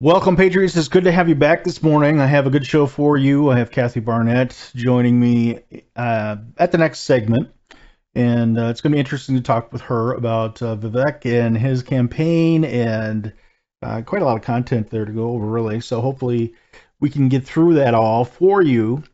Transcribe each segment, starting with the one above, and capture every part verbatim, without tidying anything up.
Welcome, Patriots. It's good to have you back this morning. I have a good show for you. I have Kathy Barnette joining me uh, at the next segment, and uh, it's going to be interesting to talk with her about uh, Vivek and his campaign, and uh, quite a lot of content there to go over, really. So hopefully we can get through that all for you.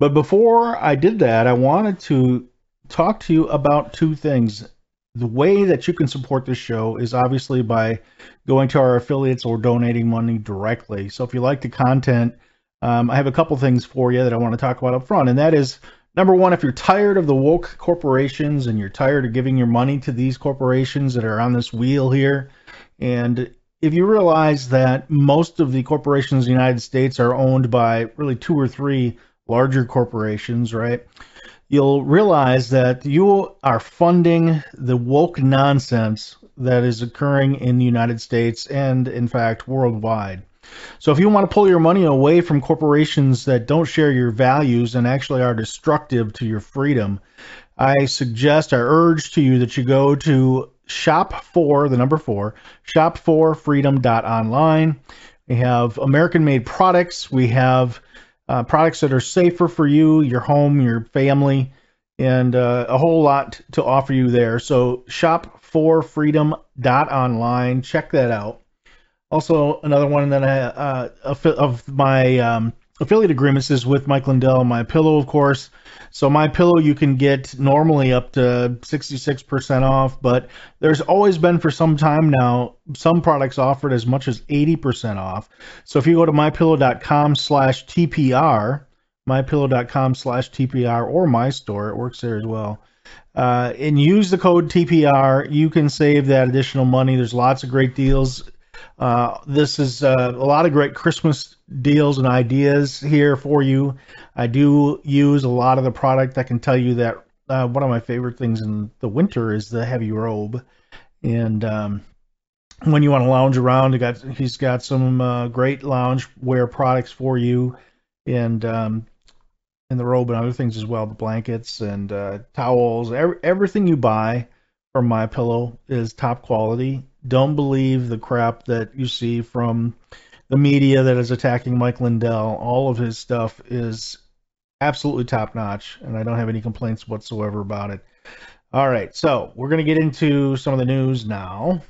But before I did that, I wanted to talk to you about two things. The way that you can support this show is obviously by going to our affiliates or donating money directly. So if you like the content, um, I have a couple things for you that I want to talk about up front. And that is, number one, if you're tired of the woke corporations and you're tired of giving your money to these corporations that are on this wheel here, and if you realize that most of the corporations in the United States are owned by really two or three larger corporations, right? You'll realize that you are funding the woke nonsense that is occurring in the United States and, in fact, worldwide. So if you want to pull your money away from corporations that don't share your values and actually are destructive to your freedom, I suggest, I urge to you that you go to shop for, the number four, shop for freedom dot online. We have American-made products. We have Uh, products that are safer for you, your home, your family, and uh, a whole lot to offer you there. So shop for freedom dot online. Check that out. Also, another one that I, uh, of my um, affiliate agreements is with Mike Lindell and MyPillow, of course. So MyPillow, you can get normally up to sixty-six percent off, but there's always been for some time now some products offered as much as eighty percent off. So if you go to my pillow dot com slash T P R, my pillow dot com slash T P R, or my store, it works there as well, uh, and use the code T P R, you can save that additional money. There's lots of great deals. Uh, this is uh, a lot of great Christmas deals and ideas here for you. I do use a lot of the product. I can tell you that uh, one of my favorite things in the winter is the heavy robe. And um, when you want to lounge around, got, he's got some uh, great lounge wear products for you. And um, and the robe and other things as well, the blankets and uh, towels. Every, everything you buy from MyPillow is top quality. Don't believe the crap that you see from the media that is attacking Mike Lindell. All of his stuff is absolutely top-notch, and I don't have any complaints whatsoever about it. All right, so we're going to get into some of the news now,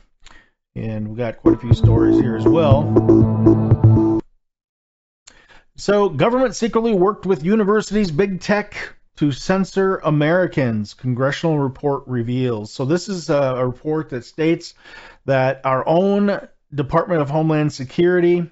and we've got quite a few stories here as well. So, government secretly worked with universities, big tech, to censor Americans, congressional report reveals. So this is a, a report that states that our own Department of Homeland Security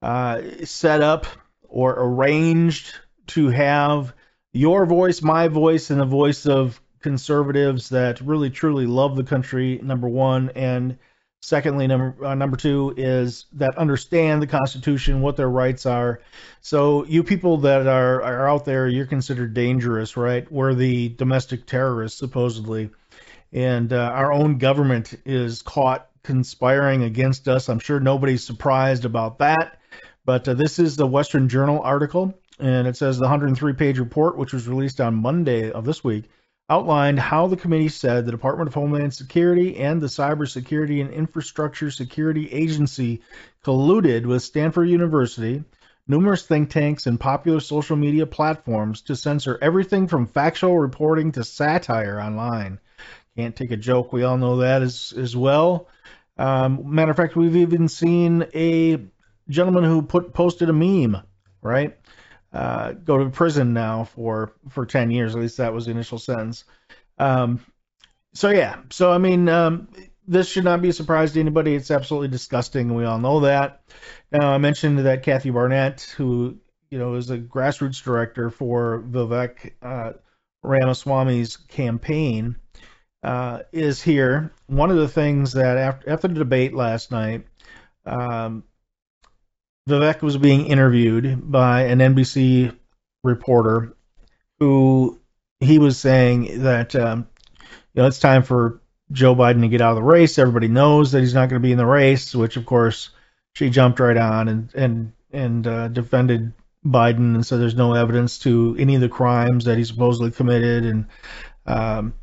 uh, set up or arranged to have your voice, my voice, and the voice of conservatives that really truly love the country, number one, and secondly, number uh, number two is that understand the Constitution, what their rights are. So you people that are, are out there, you're considered dangerous, right? We're the domestic terrorists, supposedly. and uh, our own government is caught conspiring against us. I'm sure nobody's surprised about that, but uh, this is the Western Journal article, and it says the one hundred three page report, which was released on Monday of this week, outlined how the committee said the Department of Homeland Security and the Cybersecurity and Infrastructure Security Agency colluded with Stanford University, numerous think tanks, and popular social media platforms to censor everything from factual reporting to satire online. Can't take a joke. We all know that as, as well. Um, matter of fact, we've even seen a gentleman who put posted a meme, right? Uh, go to prison now for, for ten years, at least that was the initial sentence. Um, so yeah, so I mean, um, this should not be a surprise to anybody. It's absolutely disgusting, and we all know that. Now, I mentioned that Kathy Barnette, who, you know, is a grassroots director for Vivek uh, Ramaswamy's campaign, uh, is here. One of the things that after, after the debate last night, um, Vivek was being interviewed by an N B C reporter who he was saying that um, you know, it's time for Joe Biden to get out of the race. Everybody knows that he's not going to be in the race, which, of course, she jumped right on and and, and uh, defended Biden and said there's no evidence to any of the crimes that he supposedly committed and, um,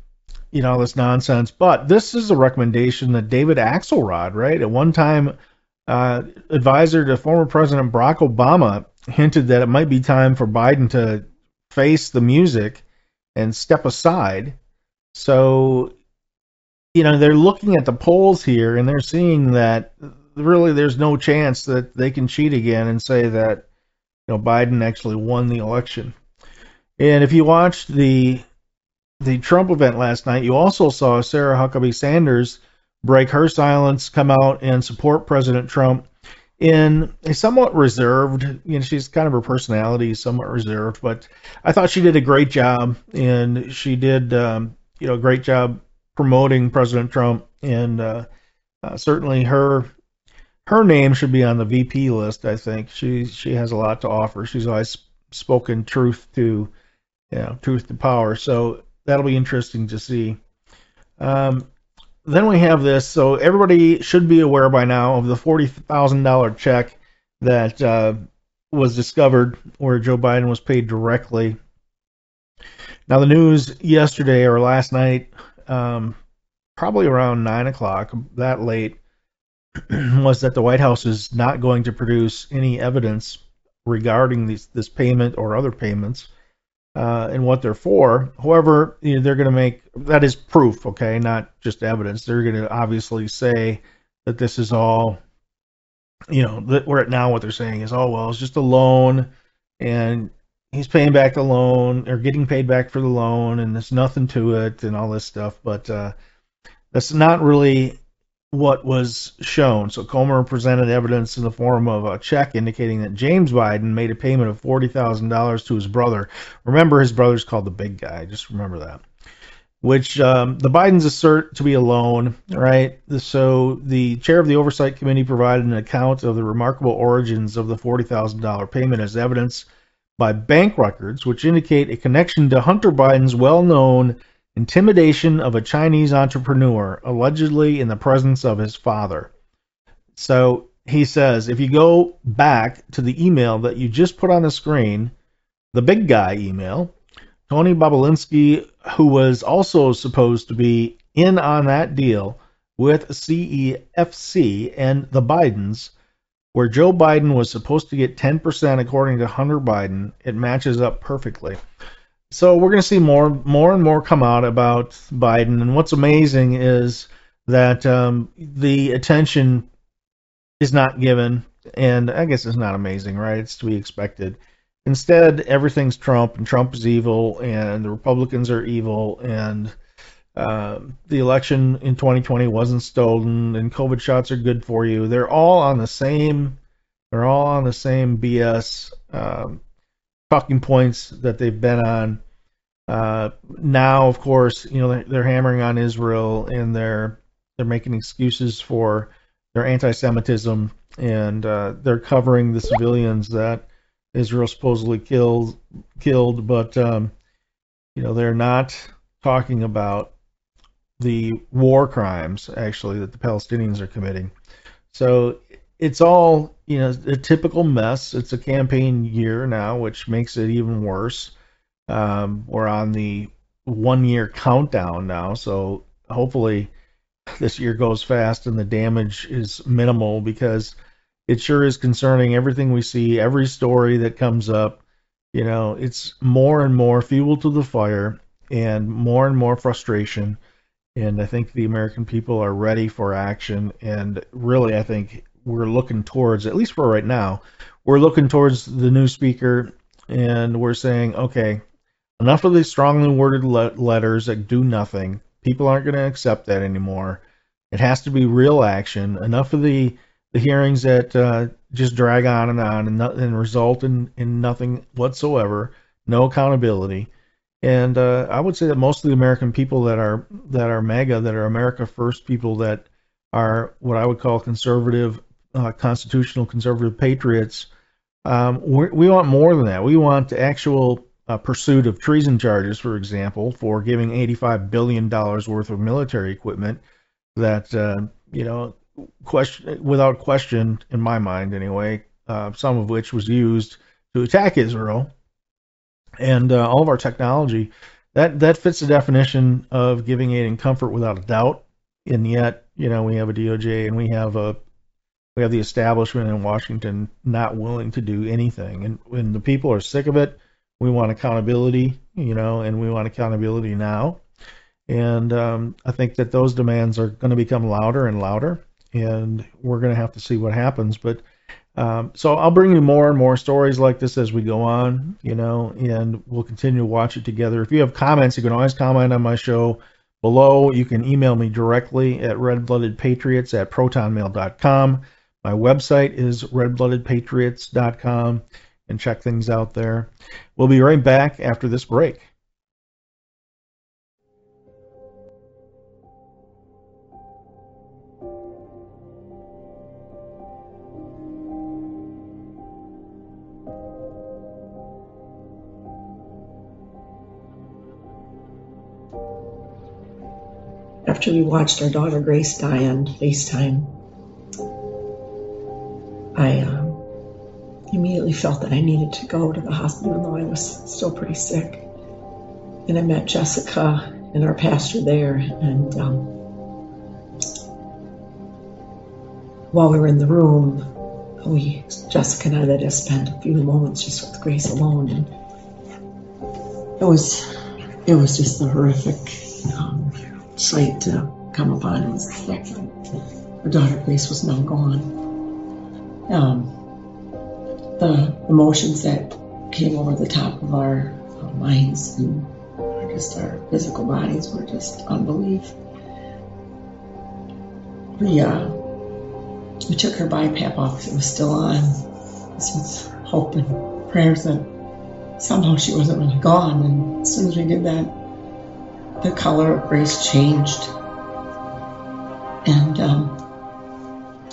you know, all this nonsense. But this is a recommendation that David Axelrod, right, at one time Uh, advisor to former President Barack Obama, hinted that it might be time for Biden to face the music and step aside. So, you know, they're looking at the polls here, and they're seeing that really there's no chance that they can cheat again and say that, you know, Biden actually won the election. And if you watched the the Trump event last night, you also saw Sarah Huckabee Sanders break her silence, come out and support President Trump in a somewhat reserved, you know, she's kind of her personality, somewhat reserved, but I thought she did a great job, and she did, um, you know, a great job promoting President Trump, and uh, uh, certainly her her name should be on the V P list, I think. She she has a lot to offer. She's always spoken truth to, you know, truth to power, so that'll be interesting to see. Um, Then we have this, so everybody should be aware by now of the forty thousand dollars check that uh, was discovered where Joe Biden was paid directly. Now the news yesterday or last night, um, probably around nine o'clock, that late, was that the White House is not going to produce any evidence regarding these, this payment or other payments. Uh, and what they're for. However, you know, they're going to make, that is proof, okay, not just evidence. They're going to obviously say that this is all, you know, that we're at now what they're saying is, oh, well, it's just a loan, and he's paying back the loan, or getting paid back for the loan, and there's nothing to it, and all this stuff. But uh, that's not really what was shown. So Comer presented evidence in the form of a check indicating that James Biden made a payment of forty thousand dollars to his brother. Remember, his brother's called the big guy. Just remember that. Which um, the Bidens assert to be a loan, right? So the chair of the Oversight Committee provided an account of the remarkable origins of the forty thousand dollars payment as evidence by bank records, which indicate a connection to Hunter Biden's well-known intimidation of a Chinese entrepreneur, allegedly in the presence of his father. So he says, if you go back to the email that you just put on the screen, the big guy email, Tony Bobulinski, who was also supposed to be in on that deal with C E F C and the Bidens, where Joe Biden was supposed to get ten percent according to Hunter Biden, it matches up perfectly. So we're going to see more, more and more come out about Biden. And what's amazing is that um, the attention is not given. And I guess it's not amazing, right? It's to be expected. Instead, everything's Trump, and Trump is evil, and the Republicans are evil, and uh, the election in twenty twenty wasn't stolen, and COVID shots are good for you. They're all on the same. They're all on the same B S. Um, talking points that they've been on. Uh, now, of course, you know, they're hammering on Israel, and they're they're making excuses for their anti-Semitism, and uh, they're covering the civilians that Israel supposedly killed. Killed, but um, you know, they're not talking about the war crimes, actually, that the Palestinians are committing. So it's all, you know, a typical mess. It's a campaign year now, which makes it even worse. Um, we're on the one-year countdown now, so hopefully this year goes fast and the damage is minimal, because it sure is concerning. Everything we see, every story that comes up, you know, it's more and more fuel to the fire and more and more frustration. And I think the American people are ready for action. And really, I think we're looking towards, at least for right now, we're looking towards the new speaker, and we're saying, okay, enough of these strongly worded le- letters that do nothing. People aren't going to accept that anymore. It has to be real action. Enough of the, the hearings that uh, just drag on and on and, not, and result in, in nothing whatsoever, no accountability. And uh, I would say that most of the American people that are that are MAGA, that are America First people, that are what I would call conservative, uh, constitutional conservative patriots, um, we want more than that. We want actual uh, pursuit of treason charges, for example, for giving eighty-five billion dollars worth of military equipment that, uh, you know, question, without question, in my mind anyway, uh, some of which was used to attack Israel. And uh, all of our technology, that, that fits the definition of giving aid and comfort without a doubt. And yet, you know, we have a D O J and we have a we have the establishment in Washington not willing to do anything. And when the people are sick of it, we want accountability, you know, and we want accountability now. And um, I think that those demands are going to become louder and louder, and we're going to have to see what happens. But Um, so I'll bring you more and more stories like this as we go on, you know, and we'll continue to watch it together. If you have comments, you can always comment on my show below. You can email me directly at redbloodedpatriots at protonmail dot com. My website is redbloodedpatriots dot com, and check things out there. We'll be right back after this break. After we watched our daughter Grace die on FaceTime, I um, immediately felt that I needed to go to the hospital, even though I was still pretty sick. And I met Jessica and our pastor there, and um, while we were in the room, we Jessica and I let us spend a few moments just with Grace alone, and it was it was just a horrific um, sight to come upon. It was the fact that her daughter Grace was now gone. Um, the emotions that came over the top of our, our minds and just our physical bodies were just unbelief. We uh, we took her BiPAP off because it was still on. This was hope and prayers that somehow she wasn't really gone. And as soon as we did that, the color of Grace changed, and um,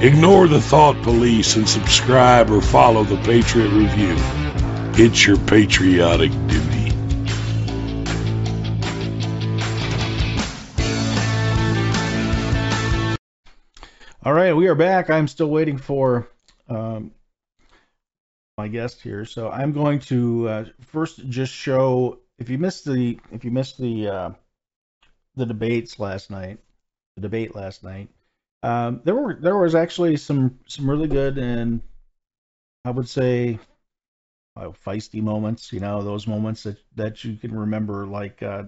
Ignore the thought police and subscribe or follow the Patriot Review. It's your patriotic duty. All right, we are back. I'm still waiting for um, my guest here, so I'm going to uh, first just show. If you missed the if you missed the uh, the debates last night, the debate last night. Um, there were there was actually some some really good and I would say uh, feisty moments. You know, those moments that that you can remember, like uh,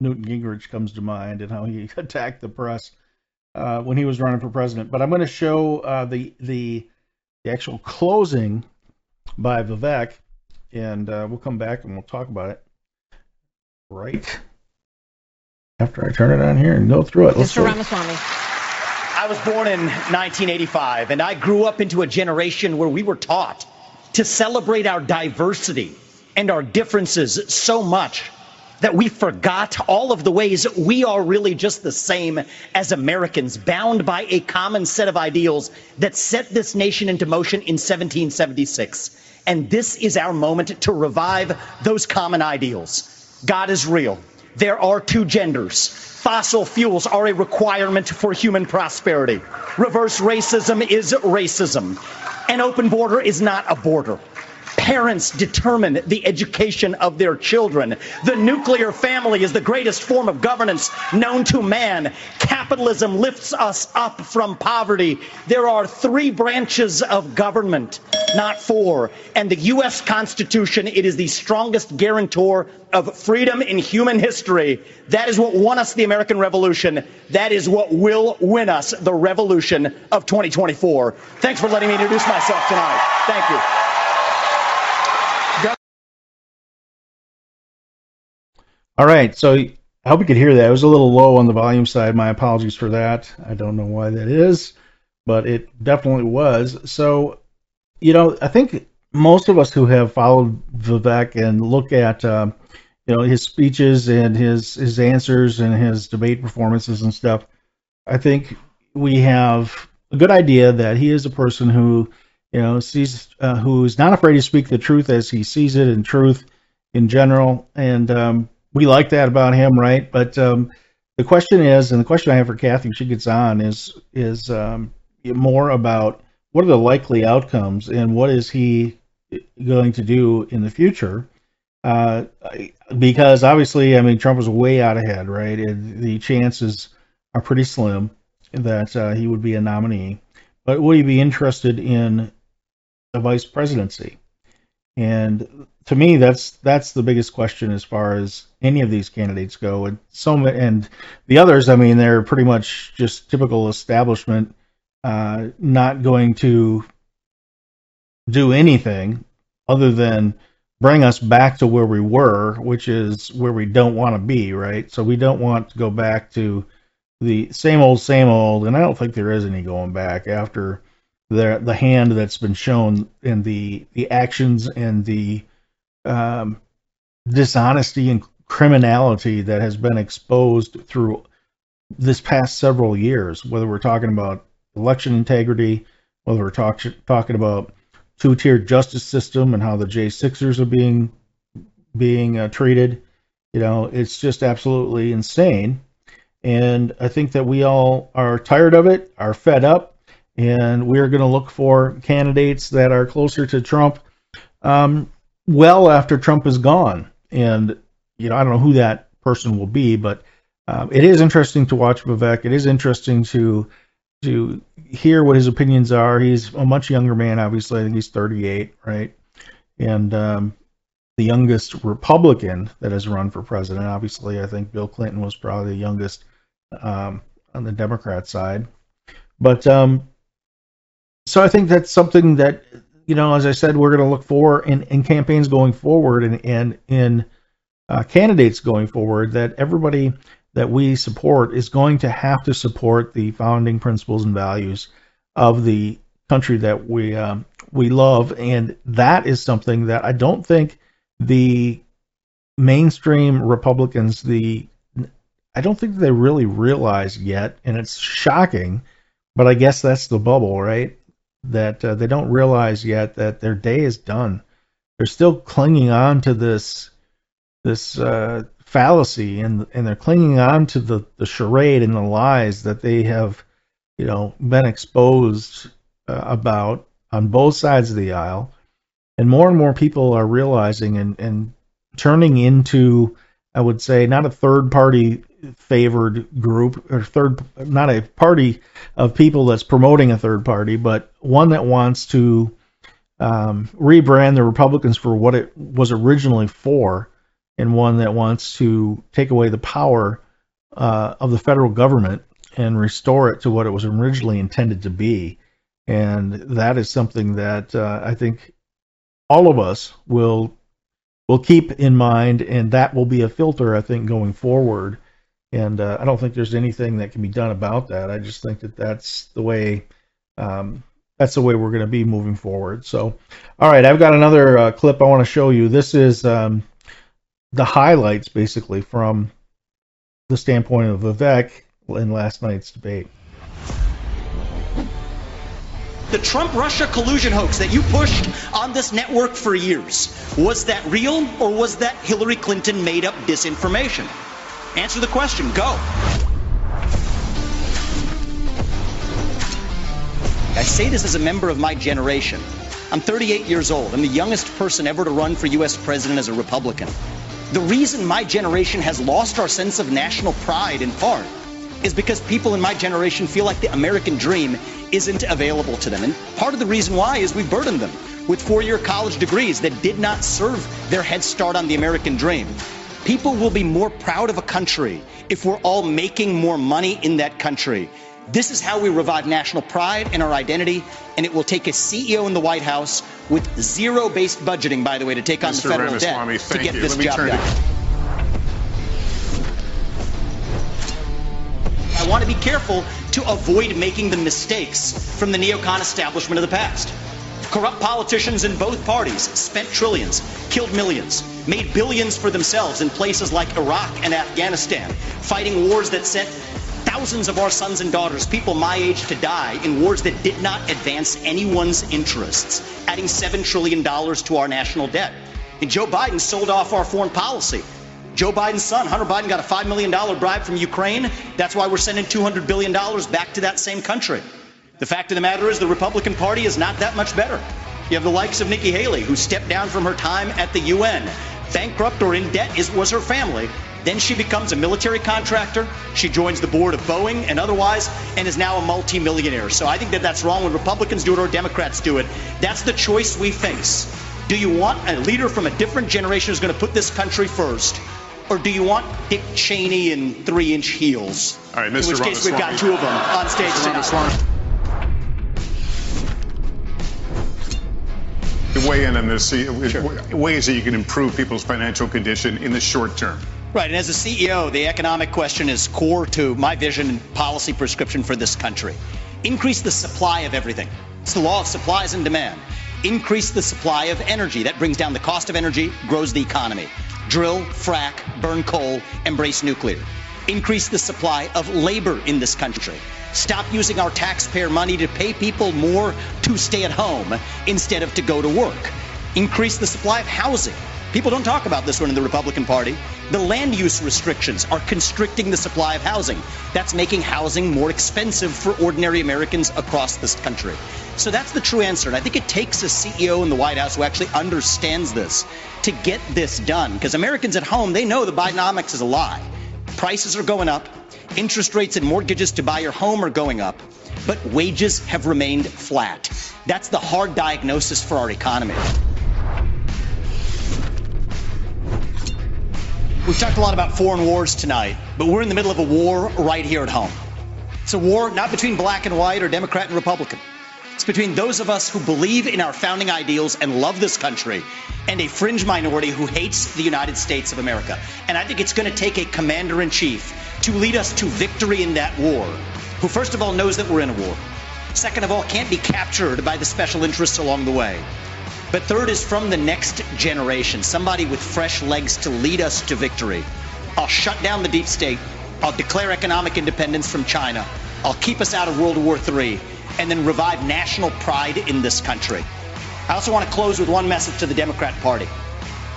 Newt Gingrich comes to mind, and how he attacked the press uh, when he was running for president. But I'm going to show uh, the, the the actual closing by Vivek, and uh, we'll come back and we'll talk about it right after I turn it on here and go through it. Let's Mister Ramaswamy. I was born in nineteen eighty-five, and I grew up into a generation where we were taught to celebrate our diversity and our differences so much that we forgot all of the ways we are really just the same as Americans, bound by a common set of ideals that set this nation into motion in seventeen seventy-six. And this is our moment to revive those common ideals. God is real. There are two genders. Fossil fuels are a requirement for human prosperity. Reverse racism is racism. An open border is not a border. Parents determine the education of their children. The nuclear family is the greatest form of governance known to man. Capitalism lifts us up from poverty. There are three branches of government, not four. And the U S Constitution, it is the strongest guarantor of freedom in human history. That is what won us the American Revolution. That is what will win us the revolution of twenty twenty-four. Thanks for letting me introduce myself tonight. Thank you. All right, so I hope you could hear that. It was a little low on the volume side. My apologies for that. I don't know why that is, but it definitely was. So, you know, I think most of us who have followed Vivek and look at, uh, you know, his speeches and his, his answers and his debate performances and stuff, I think we have a good idea that he is a person who, you know, sees, uh, who's not afraid to speak the truth as he sees it, and truth in general. And, um, we like that about him, right? But um, the question is, and the question I have for Kathy when she gets on is, is um, more about what are the likely outcomes and what is he going to do in the future? Uh, because obviously, I mean, Trump was way out ahead, right? And the chances are pretty slim that uh, he would be a nominee. But would he be interested in the vice presidency? And to me, that's that's the biggest question as far as any of these candidates go. And so, and the others, I mean, they're pretty much just typical establishment, uh, not going to do anything other than bring us back to where we were, which is where we don't want to be, right? So we don't want to go back to the same old, same old. And I don't think there is any going back after the the hand that's been shown in the the actions and the um, dishonesty and criminality that has been exposed through this past several years, whether we're talking about election integrity, whether we're talk, talking about two-tier justice system and how the J sixers are being being uh, treated. You know, it's just absolutely insane. And I think that we all are tired of it, are fed up, and we are going to look for candidates that are closer to Trump um, well after Trump is gone. And, you know, I don't know who that person will be, but um, it is interesting to watch Vivek. It is interesting to to hear what his opinions are. He's a much younger man, obviously. I think he's thirty-eight, right? And um, the youngest Republican that has run for president, obviously. I think Bill Clinton was probably the youngest um, on the Democrat side. But um, so I think that's something that, you know, as I said, we're going to look for in, in campaigns going forward and, and in uh, candidates going forward that everybody that we support is going to have to support the founding principles and values of the country that we um, we love. And that is something that I don't think the mainstream Republicans, the I don't think they really realize yet, and it's shocking, but I guess that's the bubble, right? That uh, they don't realize yet that their day is done. They're still clinging on to this this uh, fallacy, and and they're clinging on to the, the charade and the lies that they have, you know, been exposed uh, about on both sides of the aisle. And more and more people are realizing and, and turning into, I would say, not a third party favored group or third, not a party of people that's promoting a third party, but one that wants to um, rebrand the Republicans for what it was originally for, and one that wants to take away the power uh, of the federal government and restore it to what it was originally intended to be. And that is something that uh, I think all of us will will keep in mind, and that will be a filter, I think, going forward. And uh, I don't think there's anything that can be done about that. I just think that that's the way um, that's the way we're going to be moving forward. So, all right, I've got another uh, clip I want to show you. This is um, the highlights, basically, from the standpoint of Vivek in last night's debate. The Trump-Russia collusion hoax that you pushed on this network for years, was that real, or was that Hillary Clinton made up disinformation? Answer the question. Go. I say this as a member of my generation. I'm thirty-eight years old. I'm the youngest person ever to run for U S president as a Republican. The reason my generation has lost our sense of national pride, in part, is because people in my generation feel like the American dream isn't available to them. And part of the reason why is we burdened them with four-year college degrees that did not serve their head start on the American dream. People will be more proud of a country if we're all making more money in that country. This is how we revive national pride and our identity, and it will take a C E O in the White House with zero-based budgeting, by the way, to take on Mister the federal Ramaswamy, debt to get you. this Let job done. To- I want to be careful to avoid making the mistakes from the neocon establishment of the past. Corrupt politicians in both parties spent trillions, killed millions, made billions for themselves in places like Iraq and Afghanistan, fighting wars that sent thousands of our sons and daughters, people my age, to die in wars that did not advance anyone's interests, adding seven trillion dollars to our national debt. And Joe Biden sold off our foreign policy. Joe Biden's son, Hunter Biden, got a five million dollars bribe from Ukraine. That's why we're sending two hundred billion dollars back to that same country. The fact of the matter is the Republican Party is not that much better. You have the likes of Nikki Haley, who stepped down from her time at the U N. Bankrupt or in debt is, was her family. Then she becomes a military contractor. She joins the board of Boeing and otherwise, and is now a multimillionaire. So I think that that's wrong when Republicans do it or Democrats do it. That's the choice we face. Do you want a leader from a different generation who's going to put this country first? Or do you want Dick Cheney in three-inch heels? All right, Mister In which Ramaswamy. Case, we've got two of them on stage tonight. Weigh in on this. See, sure. Ways that you can improve people's financial condition in the short term. Right, and as a C E O, the economic question is core to my vision and policy prescription for this country. Increase the supply of everything. It's the law of supplies and demand. Increase the supply of energy. That brings down the cost of energy, grows the economy. Drill, frack, burn coal, embrace nuclear. Increase the supply of labor in this country. Stop using our taxpayer money to pay people more to stay at home instead of to go to work. Increase the supply of housing. People don't talk about this one in the Republican Party. The land use restrictions are constricting the supply of housing. That's making housing more expensive for ordinary Americans across this country. So that's the true answer. And I think it takes a C E O in the White House who actually understands this to get this done. Because Americans at home, they know the Bidenomics is a lie. Prices are going up. Interest rates and mortgages to buy your home are going up. But wages have remained flat. That's the hard diagnosis for our economy. We've talked a lot about foreign wars tonight, but we're in the middle of a war right here at home. It's a war not between black and white or Democrat and Republican. It's between those of us who believe in our founding ideals and love this country and a fringe minority who hates the United States of America. And I think it's going to take a commander-in-chief to lead us to victory in that war, who first of all knows that we're in a war, second of all can't be captured by the special interests along the way, but third is from the next generation, somebody with fresh legs to lead us to victory. I'll shut down the deep state. I'll declare economic independence from China. I'll keep us out of World War Three, and then revive national pride in this country. I also want to close with one message to the Democrat Party.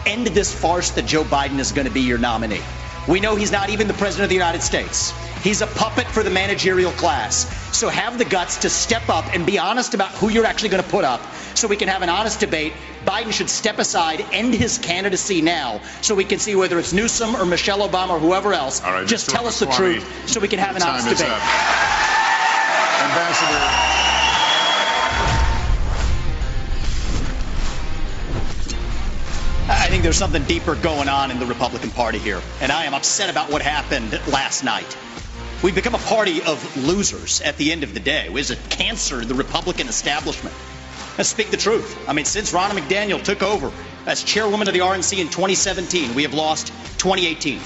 End this farce that Joe Biden is going to be your nominee. We know he's not even the president of the United States. He's a puppet for the managerial class. So have the guts to step up and be honest about who you're actually going to put up so we can have an honest debate. Biden should step aside, end his candidacy now, so we can see whether it's Newsom or Michelle Obama or whoever else. All right, just tell us the truth so we can have an honest debate. Ambassador. I think there's something deeper going on in the Republican Party here, and I am upset about what happened last night. We've become a party of losers at the end of the day. It was a cancer in the Republican establishment. Let's speak the truth. I mean, since Ronna McDaniel took over as chairwoman of the R N C in twenty seventeen, we have lost twenty eighteen,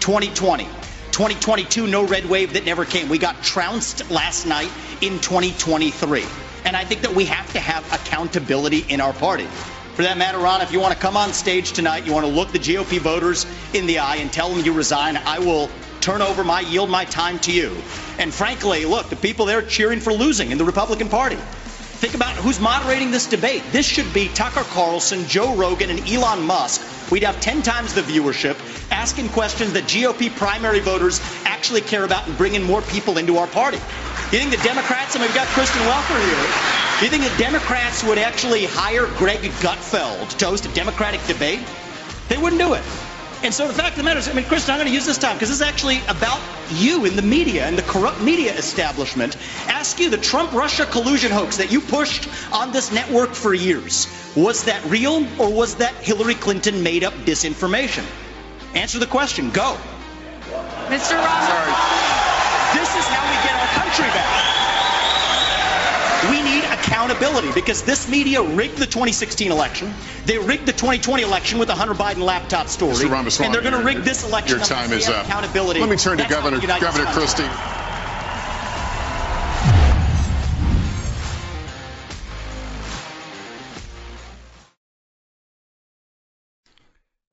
twenty twenty, twenty twenty-two, no red wave that never came. We got trounced last night in twenty twenty-three, and I think that we have to have accountability in our party. For that matter, Ron, if you want to come on stage tonight, you want to look the G O P voters in the eye and tell them you resign, I will turn over my, yield my time to you. And frankly, look, the people there cheering for losing in the Republican Party. Think about who's moderating this debate. This should be Tucker Carlson, Joe Rogan, and Elon Musk. We'd have ten times the viewership asking questions that G O P primary voters actually care about and bringing more people into our party. You think the Democrats, and we've got Kristen Welker here, do you think the Democrats would actually hire Greg Gutfeld to host a Democratic debate? They wouldn't do it. And so the fact of the matter is, I mean, Kristen, I'm going to use this time because this is actually about you in the media and the corrupt media establishment. Ask you, the Trump-Russia collusion hoax that you pushed on this network for years, was that real or was that Hillary Clinton made up disinformation? Answer the question. Go. Mister Ross, this is how we get our country back. We need accountability because this media rigged the twenty sixteen election. They rigged the twenty twenty election with the Hunter Biden laptop story. Mister Ramaswamy, and they're going to rig this election. Your time is up. Accountability. Let me turn to Governor, Governor Christie.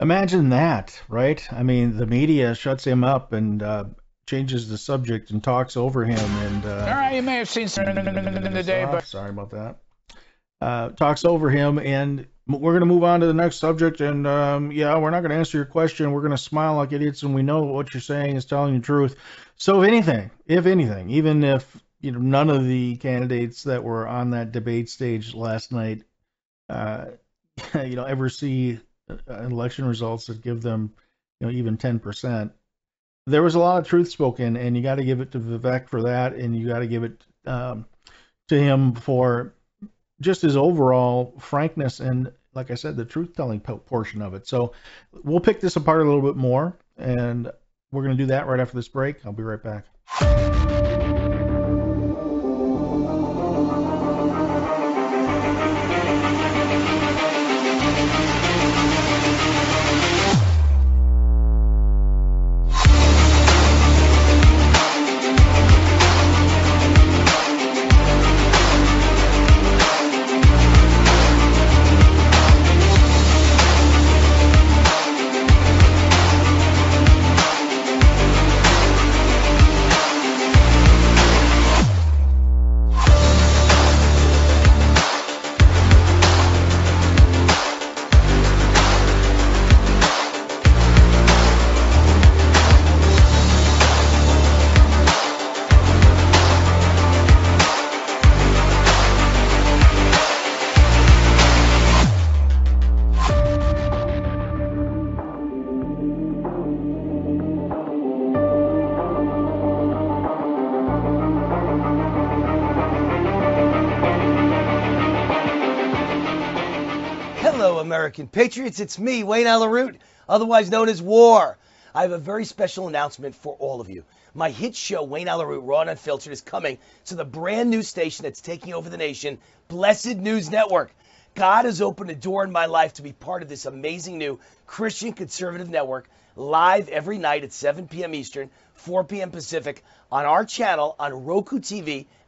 Imagine that, right? I mean, the media shuts him up and uh, changes the subject and talks over him and uh, all right, you may have seen something in the day, but sorry about that. Uh, talks over him, and we're going to move on to the next subject. And um, yeah, we're not going to answer your question. We're going to smile like idiots, and we know what you're saying is telling the truth. So, if anything, if anything, even if you know none of the candidates that were on that debate stage last night, uh, you know, ever see election results that give them, you know, even ten percent. There was a lot of truth spoken, and you got to give it to Vivek for that, and you got to give it um, to him for just his overall frankness and, like I said, the truth-telling portion of it. So we'll pick this apart a little bit more, and we're going to do that right after this break. I'll be right back. Patriots, it's me, Wayne Allen Root, otherwise known as War. I have a very special announcement for all of you. My hit show, Wayne Allen Root, Raw and Unfiltered, is coming to the brand new station that's taking over the nation, Blessed News Network. God has opened a door in my life to be part of this amazing new Christian conservative network, live every night at seven p.m. Eastern, four p.m. Pacific, on our channel, on Roku T V,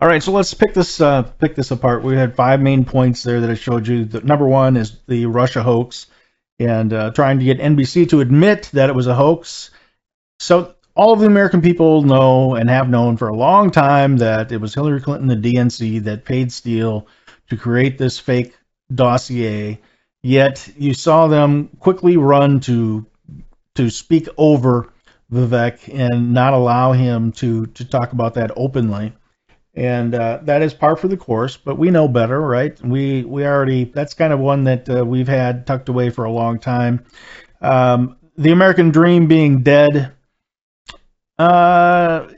All right, so let's pick this uh, pick this apart. We had five main points there that I showed you. The, number one is the Russia hoax and uh, trying to get N B C to admit that it was a hoax. So all of the American people know and have known for a long time that it was Hillary Clinton, the D N C, that paid Steele to create this fake dossier. Yet you saw them quickly run to to speak over Vivek and not allow him to to talk about that openly. And uh, that is par for the course, but we know better, right? We we already, that's kind of one that uh, we've had tucked away for a long time. Um, the American dream being dead. Uh,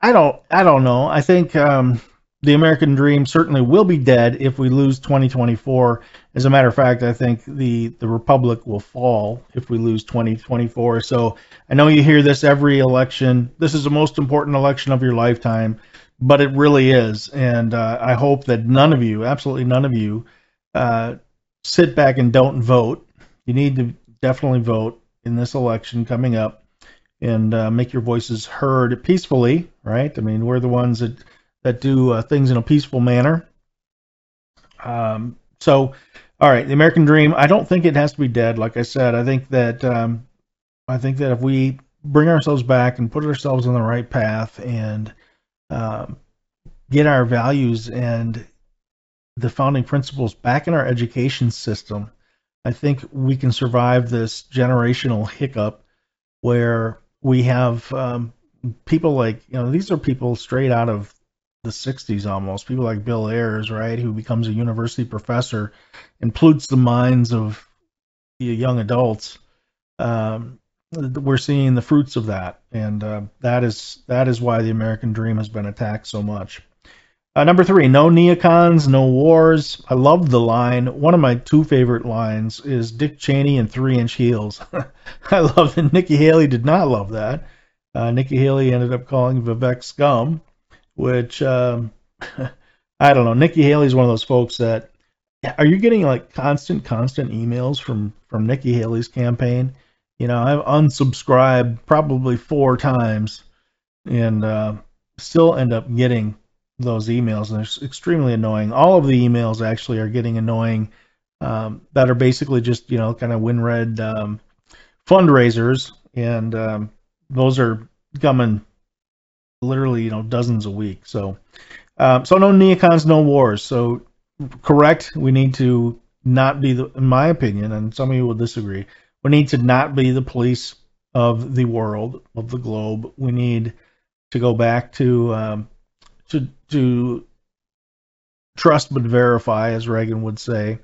I don't I don't know. I think um, the American dream certainly will be dead if we lose twenty twenty-four. As a matter of fact, I think the the Republic will fall if we lose twenty twenty-four. So I know you hear this every election. This is the most important election of your lifetime. But it really is, and uh, I hope that none of you, absolutely none of you, uh, sit back and don't vote. You need to definitely vote in this election coming up and uh, make your voices heard peacefully, right? I mean, we're the ones that, that do uh, things in a peaceful manner. Um, so, all right, the American dream, I don't think it has to be dead. Like I said, I think that um, I think that if we bring ourselves back and put ourselves on the right path and Um, get our values and the founding principles back in our education system, I think we can survive this generational hiccup where we have um, people like, you know, these are people straight out of the sixties almost, people like Bill Ayers, right, who becomes a university professor and pollutes the minds of the young adults. Um, We're seeing the fruits of that, and uh, that is that is why the American dream has been attacked so much. Uh, number three, no neocons, no wars. I love the line. One of my two favorite lines is Dick Cheney and three-inch heels. I love that Nikki Haley did not love that. Uh, Nikki Haley ended up calling Vivek scum, which, um, I don't know. Nikki Haley is one of those folks that, are you getting like constant, constant emails from, from Nikki Haley's campaign? You know, I've unsubscribed probably four times and uh, still end up getting those emails, and they're extremely annoying. All of the emails actually are getting annoying um, that are basically just, you know, kind of WinRed um, fundraisers, and um, those are coming literally, you know, dozens a week. So, um, so no neocons, no wars. So, correct, we need to not be, the, in my opinion, and some of you will disagree, we need to not be the police of the world, of the globe. We need to go back to um, to, to trust but verify, as Reagan would say,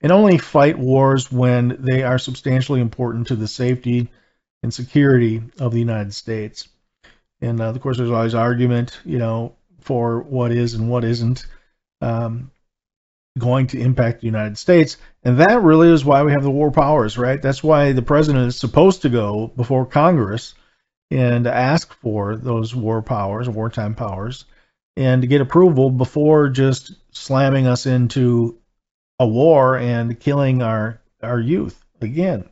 and only fight wars when they are substantially important to the safety and security of the United States. And, uh, of course, there's always argument, you know, for what is and what isn't. Um, going to impact the United States. And that really is why we have the war powers, right? That's why the president is supposed to go before Congress and ask for those war powers, wartime powers, and to get approval before just slamming us into a war and killing our, our youth again.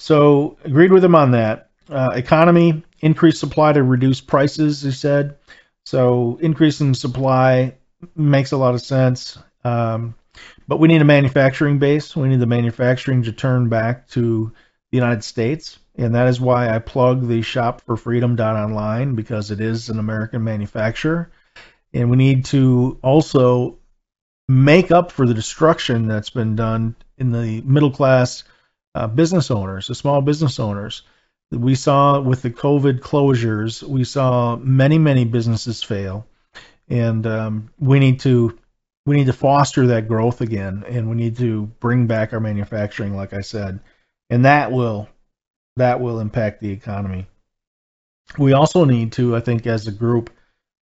So agreed with him on that. Uh, economy, increased supply to reduce prices, he said. So increasing supply makes a lot of sense. Um, but we need a manufacturing base. We need the manufacturing to turn back to the United States. And that is why I plug the shop for freedom dot online, because it is an American manufacturer. And we need to also make up for the destruction that's been done in the middle class uh, business owners, the small business owners. We saw with the COVID closures, we saw many, many businesses fail. And um, we need to we need to foster that growth again. And we need to bring back our manufacturing, like I said. And that will that will impact the economy. We also need to, I think, as a group,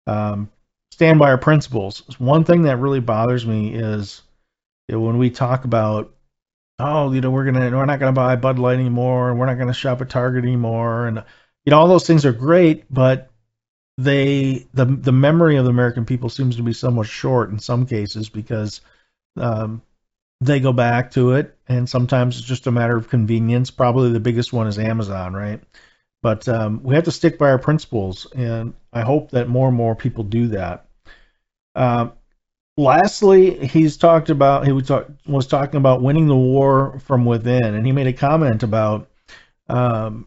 um, stand by our principles. One thing that really bothers me is you know, when we talk about, oh, you know, we're gonna we're not gonna buy Bud Light anymore, and we're not gonna shop at Target anymore, and you know all those things are great, but they the the memory of the American people seems to be somewhat short in some cases because um, they go back to it, and sometimes it's just a matter of convenience. Probably the biggest one is Amazon, right? But um, we have to stick by our principles, and I hope that more and more people do that. Uh, lastly, he's talked about he was, talk, was talking about winning the war from within, and he made a comment about um,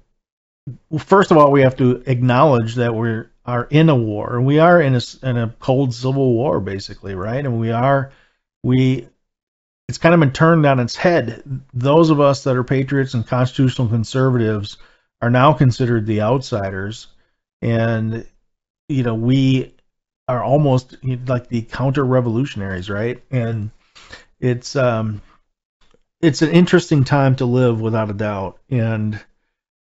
well, first of all, we have to acknowledge that we are in a war, and we are in a in a cold civil war, basically, right? And we are we. It's kind of been turned on its head. Those of us that are patriots and constitutional conservatives are now considered the outsiders, and you know we are almost like the counter-revolutionaries, right? And it's um, it's an interesting time to live, without a doubt. And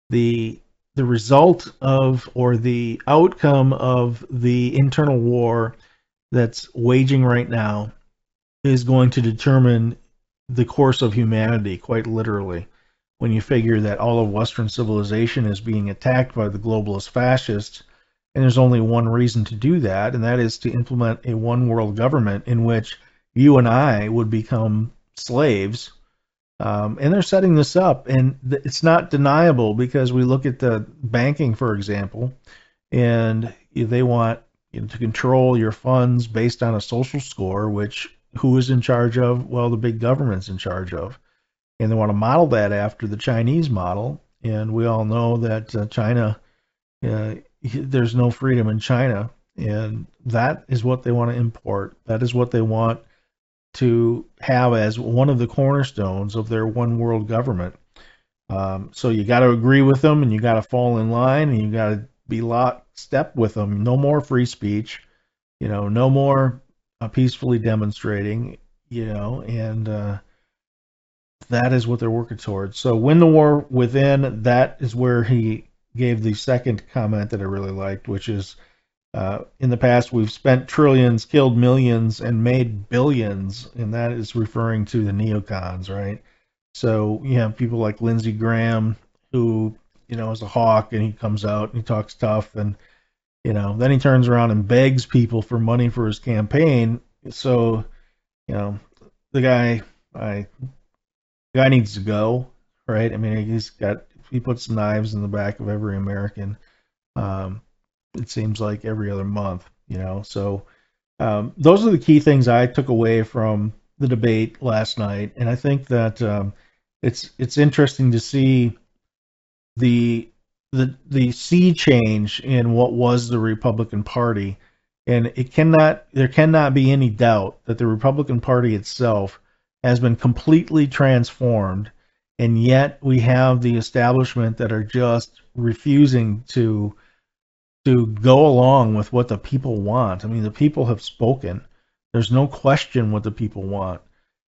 the the result of or the outcome of the internal war that's waging right now is going to determine the course of humanity, quite literally. When you figure that all of Western civilization is being attacked by the globalist fascists, and there's only one reason to do that, and that is to implement a one-world government in which you and I would become slaves. Um, and they're setting this up, and th- it's not deniable because we look at the banking, for example, and they want you know, to control your funds based on a social score, which who is in charge of? Well, the big government's in charge of. And they want to model that after the Chinese model. And we all know that uh, China, uh, there's no freedom in China. And that is what they want to import. That is what they want to have as one of the cornerstones of their one world government. Um, so you got to agree with them, and you got to fall in line, and you got to be lockstep with them. No more free speech, you know, no more uh, peacefully demonstrating, you know, and, uh, that is what they're working towards. So win the war within, that is where he gave the second comment that I really liked, which is uh, in the past we've spent trillions, killed millions, and made billions, and that is referring to the neocons, right? So you have people like Lindsey Graham, who, you know, is a hawk, and he comes out and he talks tough, and, you know, then he turns around and begs people for money for his campaign. So, you know, the guy, I... guy needs to go, right? I mean, he's got, he puts knives in the back of every American, um, it seems like every other month, you know? So um, those are the key things I took away from the debate last night. And I think that um, it's it's interesting to see the, the, the sea change in what was the Republican Party. And it cannot, there cannot be any doubt that the Republican Party itself has been completely transformed, and yet we have the establishment that are just refusing to to go along with what the people want. I mean, the people have spoken. There's no question what the people want.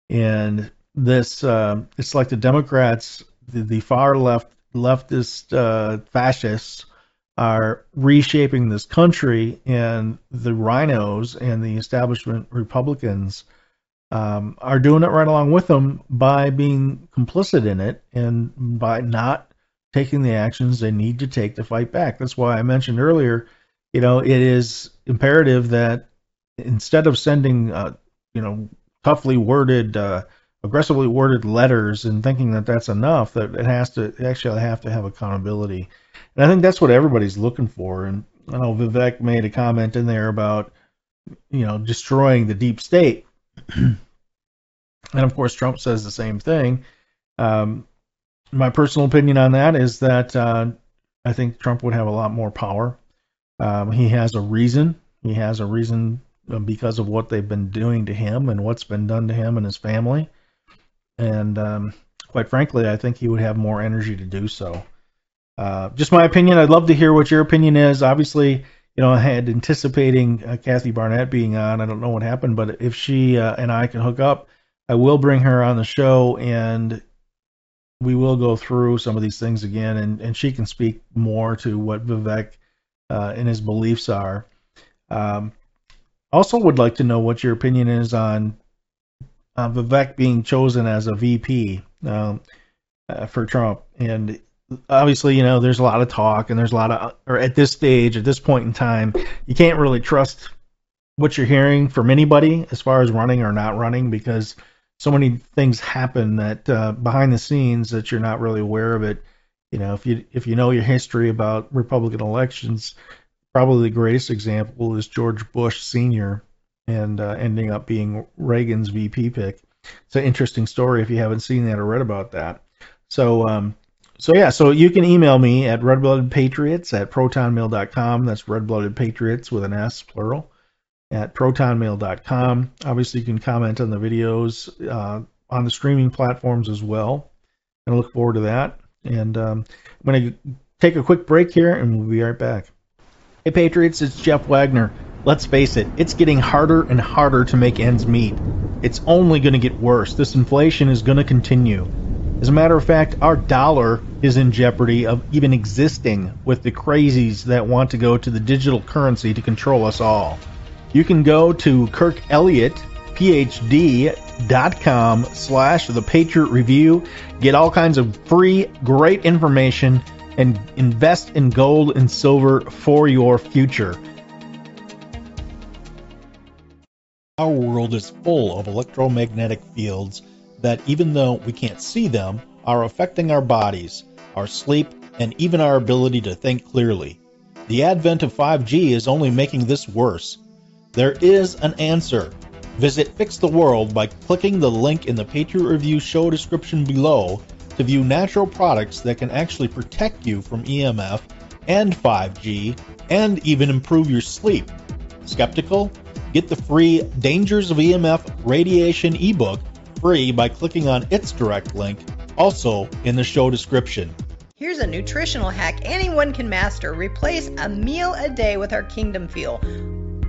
And this, uh, it's like the Democrats, the, the far left, leftist uh, fascists are reshaping this country, and the rhinos and the establishment Republicans um, are doing it right along with them by being complicit in it and by not taking the actions they need to take to fight back. That's why I mentioned earlier, you know, it is imperative that instead of sending, uh, you know, toughly worded, uh, aggressively worded letters and thinking that that's enough, that it has to it actually have to have accountability. And I think that's what everybody's looking for. And I know Vivek made a comment in there about, you know, destroying the deep state. And of course, Trump says the same thing. Um, my personal opinion on that is that uh, I think Trump would have a lot more power. Um, he has a reason. He has a reason because of what they've been doing to him and what's been done to him and his family. And um, quite frankly, I think he would have more energy to do so. Uh, just my opinion. I'd love to hear what your opinion is. Obviously, you know, I had anticipating uh, Kathy Barnette being on. I don't know what happened, but if she uh, and I can hook up, I will bring her on the show, and we will go through some of these things again, and, and she can speak more to what Vivek uh, and his beliefs are. Um, also would like to know what your opinion is on uh, Vivek being chosen as a V P um, uh, for Trump. And obviously, you know, there's a lot of talk, and there's a lot of, or at this stage, at this point in time, you can't really trust what you're hearing from anybody as far as running or not running, because so many things happen that uh, behind the scenes that you're not really aware of it. You know, if you if you know your history about Republican elections, probably the greatest example is George Bush Senior and uh, ending up being Reagan's V P pick. It's an interesting story if you haven't seen that or read about that. So, um, So yeah, so you can email me at redbloodedpatriots at protonmail dot com. That's redbloodedpatriots with an S, plural, at protonmail dot com. Obviously, you can comment on the videos uh, on the streaming platforms as well. And I look forward to that. And um, I'm going to take a quick break here, and we'll be right back. Hey, Patriots, it's Jeff Wagner. Let's face it, it's getting harder and harder to make ends meet. It's only going to get worse. This inflation is going to continue. As a matter of fact, our dollar is in jeopardy of even existing with the crazies that want to go to the digital currency to control us all. You can go to kirk elliott p h d dot com slash the Patriot Review, get all kinds of free, great information, and invest in gold and silver for your future. Our world is full of electromagnetic fields that, even though we can't see them, are affecting our bodies, our sleep, and even our ability to think clearly. The advent of five G is only making this worse. There is an answer. Visit Fix the World by clicking the link in the Patriot Review show description below to view natural products that can actually protect you from E M F and five G and even improve your sleep. Skeptical? Get the free Dangers of E M F Radiation ebook free by clicking on its direct link, also in the show description. Here's a nutritional hack anyone can master. Replace a meal a day with our Kingdom Fuel.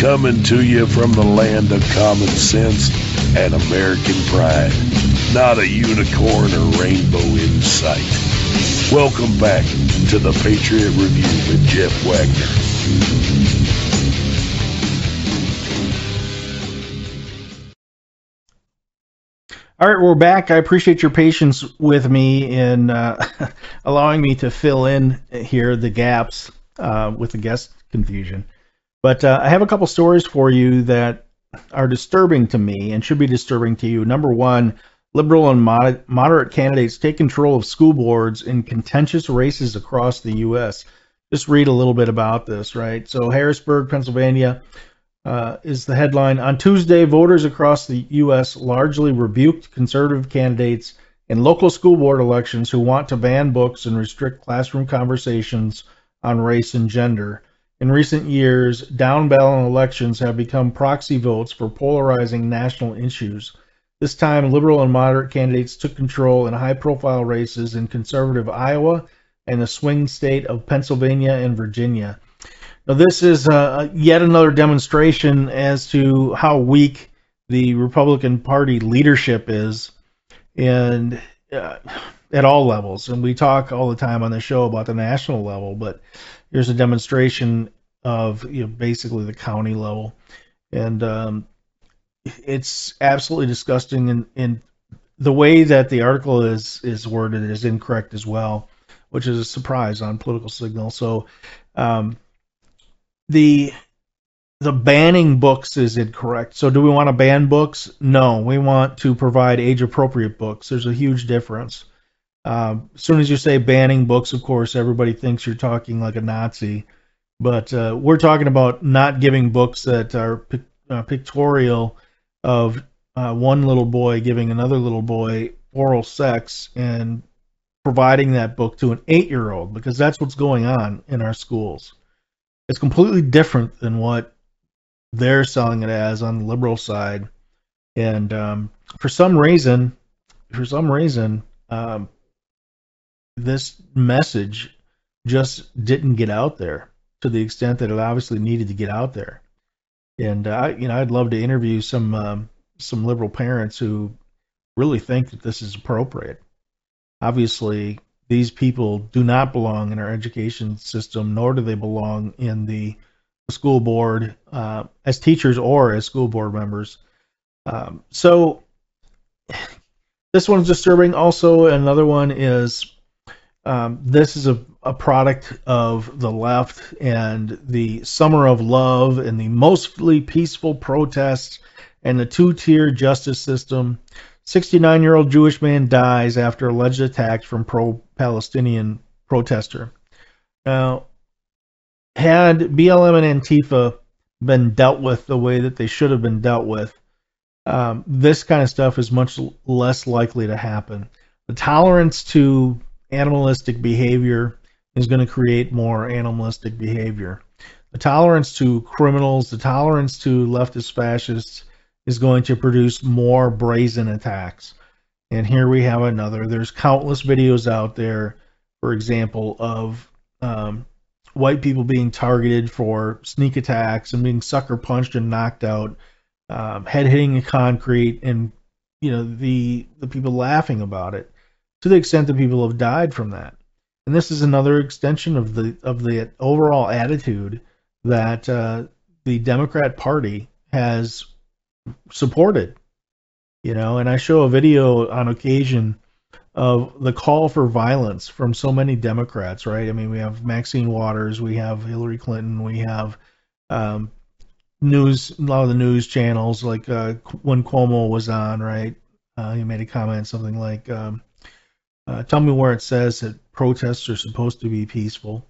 Coming to you from the land of common sense and American pride. Not a unicorn or rainbow in sight. Welcome back to the Patriot Review with Jeff Wagner. All right, we're back. I appreciate your patience with me in uh, allowing me to fill in here the gaps uh, with the guest confusion. But uh, I have a couple stories for you that are disturbing to me and should be disturbing to you. Number one, liberal and mod- moderate candidates take control of school boards in contentious races across the U S. Just read a little bit about this, right? So Harrisburg, Pennsylvania, Uh, is the headline. On Tuesday, voters across the U S largely rebuked conservative candidates in local school board elections who want to ban books and restrict classroom conversations on race and gender. In recent years, down-ballot elections have become proxy votes for polarizing national issues. This time, liberal and moderate candidates took control in high-profile races in conservative Iowa and the swing state of Pennsylvania and Virginia. Now, this is uh, yet another demonstration as to how weak the Republican Party leadership is, and uh, at all levels. And we talk all the time on the show about the national level, but here's a demonstration of, you know, basically the county level. And um, it's absolutely disgusting. And, and the way that the article is, is worded is incorrect as well, which is a surprise on Political Signal. So, um, The the banning books is incorrect. So do we want to ban books? No, we want to provide age-appropriate books. There's a huge difference. Uh, as soon as you say banning books, of course, everybody thinks you're talking like a Nazi. But uh, we're talking about not giving books that are pic- uh, pictorial of uh, one little boy giving another little boy oral sex and providing that book to an eight-year-old, because that's what's going on in our schools. It's completely different than what they're selling it as on the liberal side. And um, for some reason, for some reason, um, this message just didn't get out there to the extent that it obviously needed to get out there. And I, uh, you know, I'd love to interview some um, some liberal parents who really think that this is appropriate. Obviously, these people do not belong in our education system, nor do they belong in the school board uh, as teachers or as school board members. Um, so this one's disturbing. Also, another one is um, this is a, a product of the left and the summer of love and the mostly peaceful protests and the two-tier justice system. sixty-nine-year-old Jewish man dies after alleged attacks from pro-Palestinian protester. Now, had B L M and Antifa been dealt with the way that they should have been dealt with, um, this kind of stuff is much l- less likely to happen. The tolerance to animalistic behavior is going to create more animalistic behavior. The tolerance to criminals, the tolerance to leftist fascists, is going to produce more brazen attacks. And here we have another. There's countless videos out there, for example, of um, white people being targeted for sneak attacks and being sucker punched and knocked out, um, head hitting the concrete, and you know the the people laughing about it, to the extent that people have died from that. And this is another extension of the of the overall attitude that uh, the Democrat Party has supported, you know, and I show a video on occasion of the call for violence from so many Democrats, right? I mean, we have Maxine Waters, we have Hillary Clinton, we have um, news, a lot of the news channels, like uh, when Cuomo was on, right? Uh, he made a comment, something like, um, uh, tell me where it says that protests are supposed to be peaceful,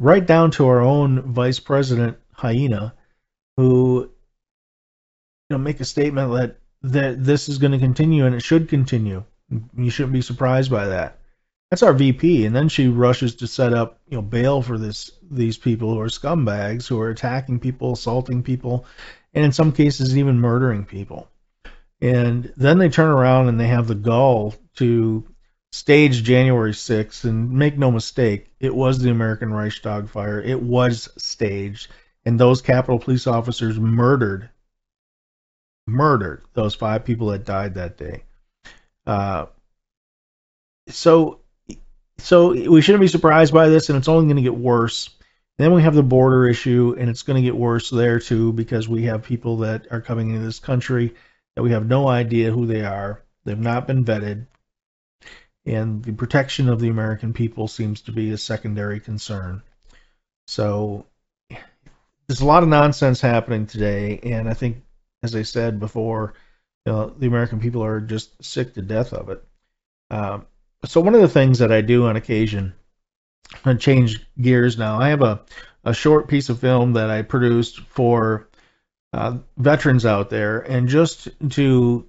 right down to our own Vice President Hyena, who you know, make a statement that, that this is going to continue and it should continue. You shouldn't be surprised by that. That's our V P, and then she rushes to set up, you know, bail for this these people who are scumbags, who are attacking people, assaulting people, and in some cases even murdering people. And then they turn around and they have the gall to stage January sixth, and make no mistake, it was the American Reichstag fire. It was staged, and those Capitol police officers murdered murdered those five people that died that day. Uh, so so we shouldn't be surprised by this, and it's only going to get worse. Then we have the border issue, and it's going to get worse there too, because we have people that are coming into this country that we have no idea who they are. They've not been vetted, and the protection of the American people seems to be a secondary concern. So there's a lot of nonsense happening today, and I think, as I said before, you know, the American people are just sick to death of it. Uh, so one of the things that I do on occasion, I'm going to change gears now. I have a, a short piece of film that I produced for uh, veterans out there, and just to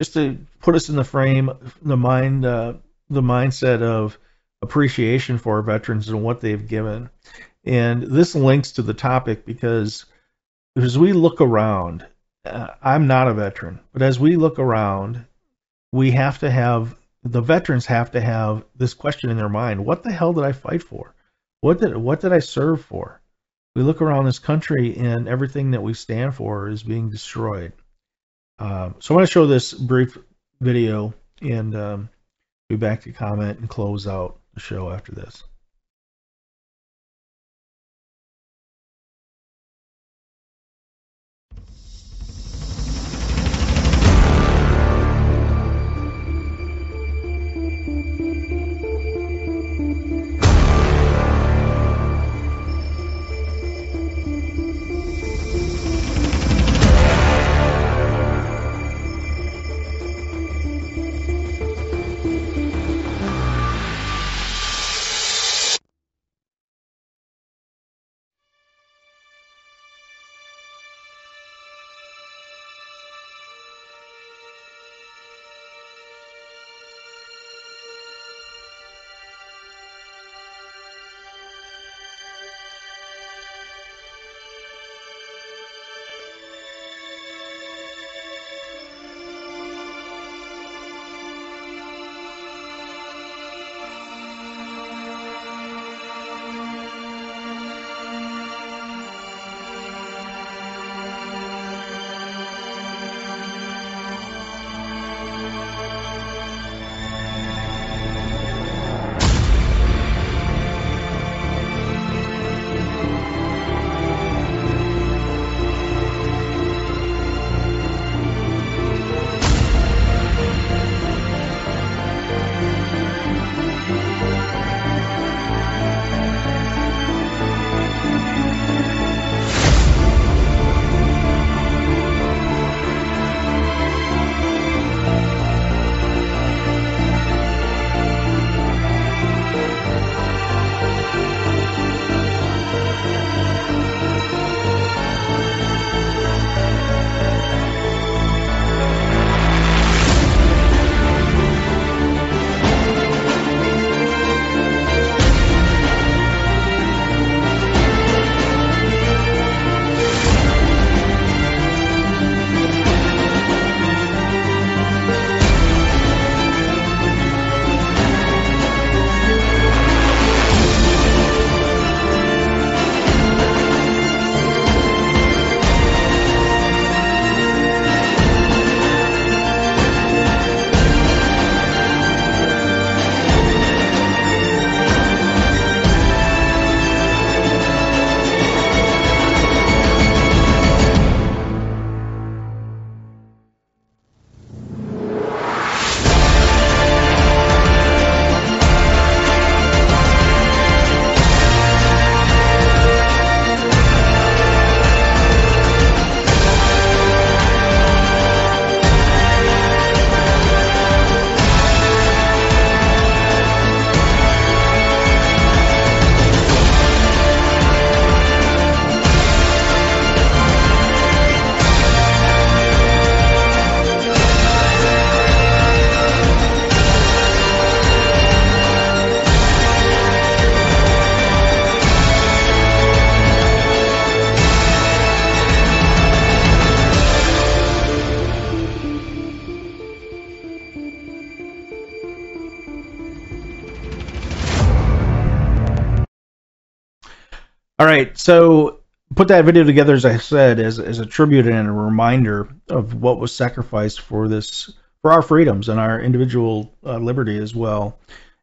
just to put us in the frame, the mind, uh, the mindset of appreciation for our veterans and what they've given. And this links to the topic because as we look around, uh, I'm not a veteran, but as we look around, we have to have, the veterans have to have this question in their mind. What the hell did I fight for? What did, what did I serve for? We look around this country and everything that we stand for is being destroyed. Um, so I'm going to show this brief video and um, be back to comment and close out the show after this. All right, so put that video together, as I said, as, as a tribute and a reminder of what was sacrificed for this, for our freedoms and our individual uh, liberty as well.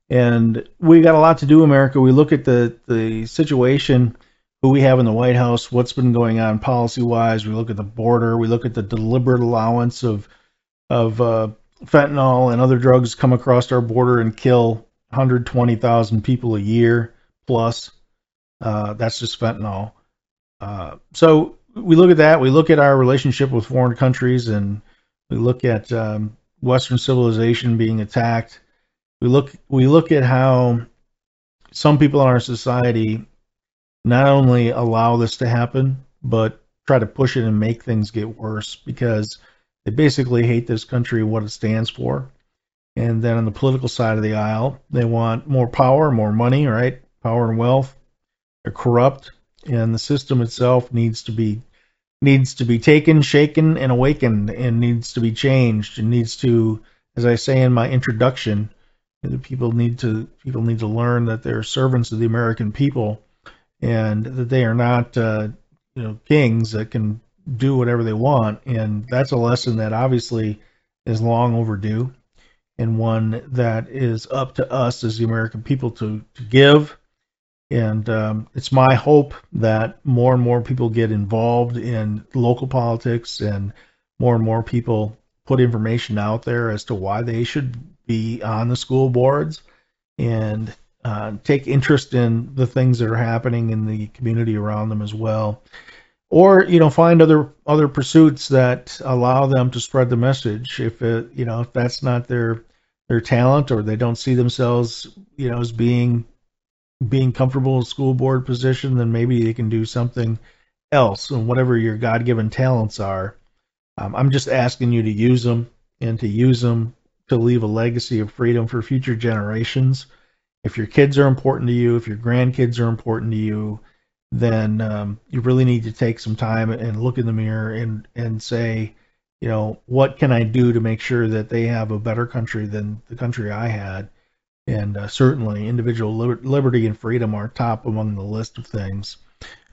And we got a lot to do, America. We look at the, the situation, who we have in the White House, what's been going on policy-wise. We look at the border. We look at the deliberate allowance of, of uh, fentanyl and other drugs come across our border and kill one hundred twenty thousand people a year plus. Uh, that's just fentanyl. Uh, so we look at that. We look at our relationship with foreign countries, and we look at um, Western civilization being attacked. We look, we look at how some people in our society not only allow this to happen, but try to push it and make things get worse because they basically hate this country, what it stands for. And then on the political side of the aisle, they want more power, more money, right? Power and wealth. They're corrupt, and the system itself needs to be needs to be taken, shaken, and awakened, and needs to be changed. It needs to, as I say in my introduction, the people need to people need to learn that they're servants of the American people, and that they are not uh, you know kings that can do whatever they want. And that's a lesson that obviously is long overdue, and one that is up to us as the American people to to give. And um, it's my hope that more and more people get involved in local politics, and more and more people put information out there as to why they should be on the school boards, and uh, take interest in the things that are happening in the community around them as well. Or, you know, find other other pursuits that allow them to spread the message. If it, you know, if that's not their their talent, or they don't see themselves, you know, as being being comfortable in school board position, then maybe they can do something else. And whatever your God-given talents are, um, I'm just asking you to use them, and to use them to leave a legacy of freedom for future generations. If your kids are important to you, if your grandkids are important to you, then um, you really need to take some time and look in the mirror and, and say, you know, what can I do to make sure that they have a better country than the country I had? And uh, certainly individual liber- liberty and freedom are top among the list of things.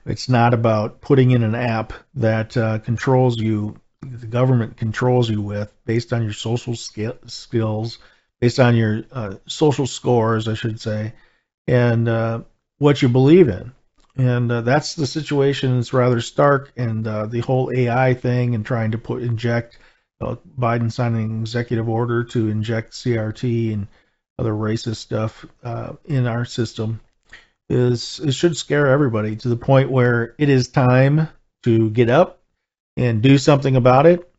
It's not about putting in an app that uh, controls you, the government controls you with, based on your social sk- skills, based on your uh, social scores, I should say, and uh, what you believe in. And uh, that's the situation. It's rather stark. And uh, the whole A I thing, and trying to put inject, uh, Biden signing an executive order to inject C R T and other racist stuff uh, in our system, is it should scare everybody to the point where it is time to get up and do something about it,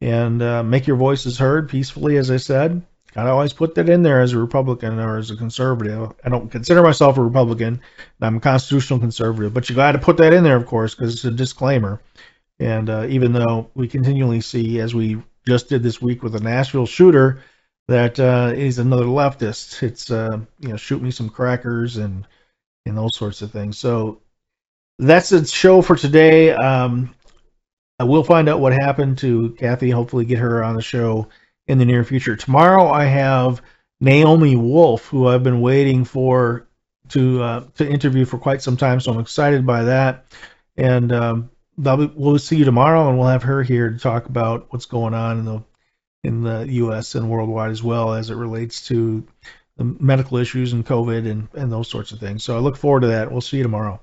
and uh, make your voices heard peacefully. As I said, I always put that in there as a Republican or as a conservative. I don't consider myself a Republican, and I'm a constitutional conservative, but you got to put that in there, of course, because it's a disclaimer. And uh, even though we continually see, as we just did this week with a Nashville shooter, that uh, is another leftist. It's uh, you know, shoot me some crackers and and those sorts of things. So that's the show for today. Um, I will find out what happened to Kathy. Hopefully, get her on the show in the near future. Tomorrow, I have Naomi Wolf, who I've been waiting for to uh, to interview for quite some time. So I'm excited by that. And um, we'll see you tomorrow, and we'll have her here to talk about what's going on in the in the U S and worldwide, as well as it relates to the medical issues and COVID and, and those sorts of things. So I look forward to that. We'll see you tomorrow.